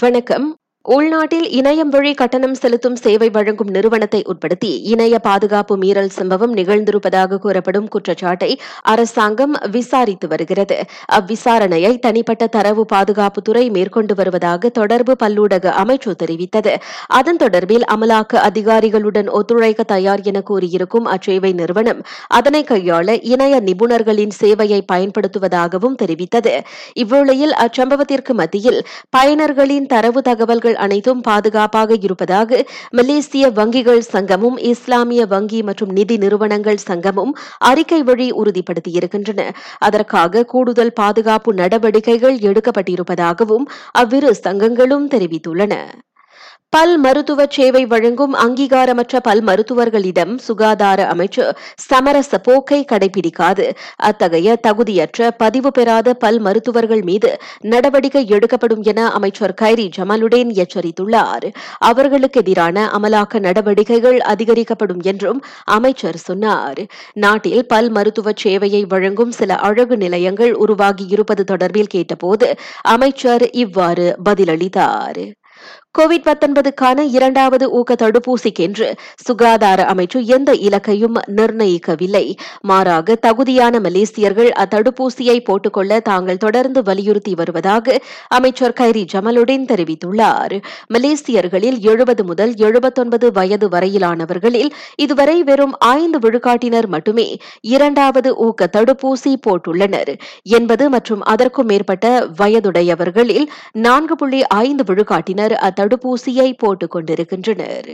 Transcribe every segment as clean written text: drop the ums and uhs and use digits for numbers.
வணக்கம். உள்நாட்டில் இணையம் வழி கட்டணம் செலுத்தும் சேவை வழங்கும் நிறுவனத்தை உட்படுத்தி இணைய பாதுகாப்பு மீறல் சம்பவம் நிகழ்ந்திருப்பதாக கூறப்படும் குற்றச்சாட்டை அரசாங்கம் விசாரித்து வருகிறது. அவ்விசாரணையை தனிப்பட்ட தரவு பாதுகாப்புத்துறை மேற்கொண்டு வருவதாக தொடர்பு பல்லூடக அமைச்சு தெரிவித்தது. அதன் தொடர்பில் அமலாக்க அதிகாரிகளுடன் ஒத்துழைக்க தயார் என கூறியிருக்கும் அச்சேவை நிறுவனம் அதனை கையாள இணைய நிபுணர்களின் சேவையை பயன்படுத்துவதாகவும் தெரிவித்தது. இவ்வேளையில் அச்சம்பவத்திற்கு மத்தியில் பயனர்களின் தரவு தகவல்கள் அனைத்தும் பாதுகாப்பாக இருப்பதாக மலேசிய வங்கிகள் சங்கமும் இஸ்லாமிய வங்கி மற்றும் நிதி நிறுவனங்கள் சங்கமும் அறிக்கை வழி உறுதிப்படுத்தியிருக்கின்றன. அதற்காக கூடுதல் பாதுகாப்பு நடவடிக்கைகள் எடுக்கப்பட்டிருப்பதாகவும் அவ்விரு சங்கங்களும் தெரிவித்துள்ளன. பல் மருத்துவ சேவை வழங்கும் அங்கீகாரமற்ற பல் மருத்துவர்களிடம் சுகாதார அமைச்சு சமரச போக்கை கடைபிடிக்காது அத்தகைய தகுதியற்ற பதிவு பெறாத பல் மருத்துவர்கள் மீது நடவடிக்கை எடுக்கப்படும் என அமைச்சர் கைரி ஜமாலுடன் எச்சரித்துள்ளார். அவர்களுக்கு எதிரான அமலாக்க நடவடிக்கைகள் அதிகரிக்கப்படும் என்றும் அமைச்சர் சொன்னார். நாட்டில் பல் மருத்துவ சேவையை வழங்கும் சில அழகு நிலையங்கள் உருவாகியிருப்பது தொடர்பில் கேட்டபோது அமைச்சர் இவ்வாறு பதிலளித்தார். கோவிட்-19க்கான இரண்டாவது ஊக்க தடுப்பூசிக்கென்று சுகாதார அமைச்சு எந்த இலக்கையும் நிர்ணயிக்கவில்லை. மாறாக தகுதியான மலேசியர்கள் அத்தடுப்பூசியை போட்டுக்கொள்ள தாங்கள் தொடர்ந்து வலியுறுத்தி வருவதாக அமைச்சர் கைரி ஜமாலுடன் தெரிவித்துள்ளார். மலேசியர்களில் 70 முதல் 79 வயது வரையிலானவர்களில் இதுவரை வெறும் 5 விழுக்காட்டினர் மட்டுமே இரண்டாவது ஊக்க தடுப்பூசி போட்டுள்ளனர். 80 மற்றும் அதற்கும் மேற்பட்ட வயதுடையவர்களில் 4.5 விழுக்காட்டினர் தடுப்பூசியை போட்டுக் கொண்டிருக்கின்றனர்.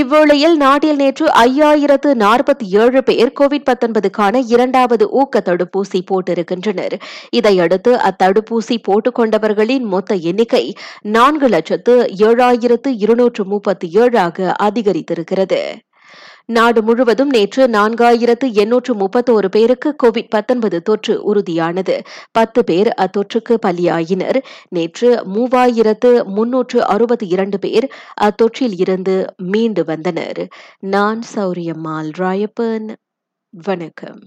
இவ்வேளையில் நாட்டில் நேற்று 5047 பேர் கோவிட்-19க்கான இரண்டாவது ஊக்க தடுப்பூசி போட்டிருக்கின்றனர். இதையடுத்து அத்தடுப்பூசி போட்டுக் கொண்டவர்களின் மொத்த எண்ணிக்கை 4,07,237 அதிகரித்திருக்கிறது. நாடு முழுவதும் நேற்று 4831 பேருக்கு கோவிட்-19 தொற்று உறுதியானது. 10 பேர் அத்தொற்றுக்கு பலியாயினர். நேற்று 3362 பேர் அத்தொற்றில் இருந்து மீண்டு வந்தனர். நான் சௌரியம்மாள் ராயப்பன். வணக்கம்.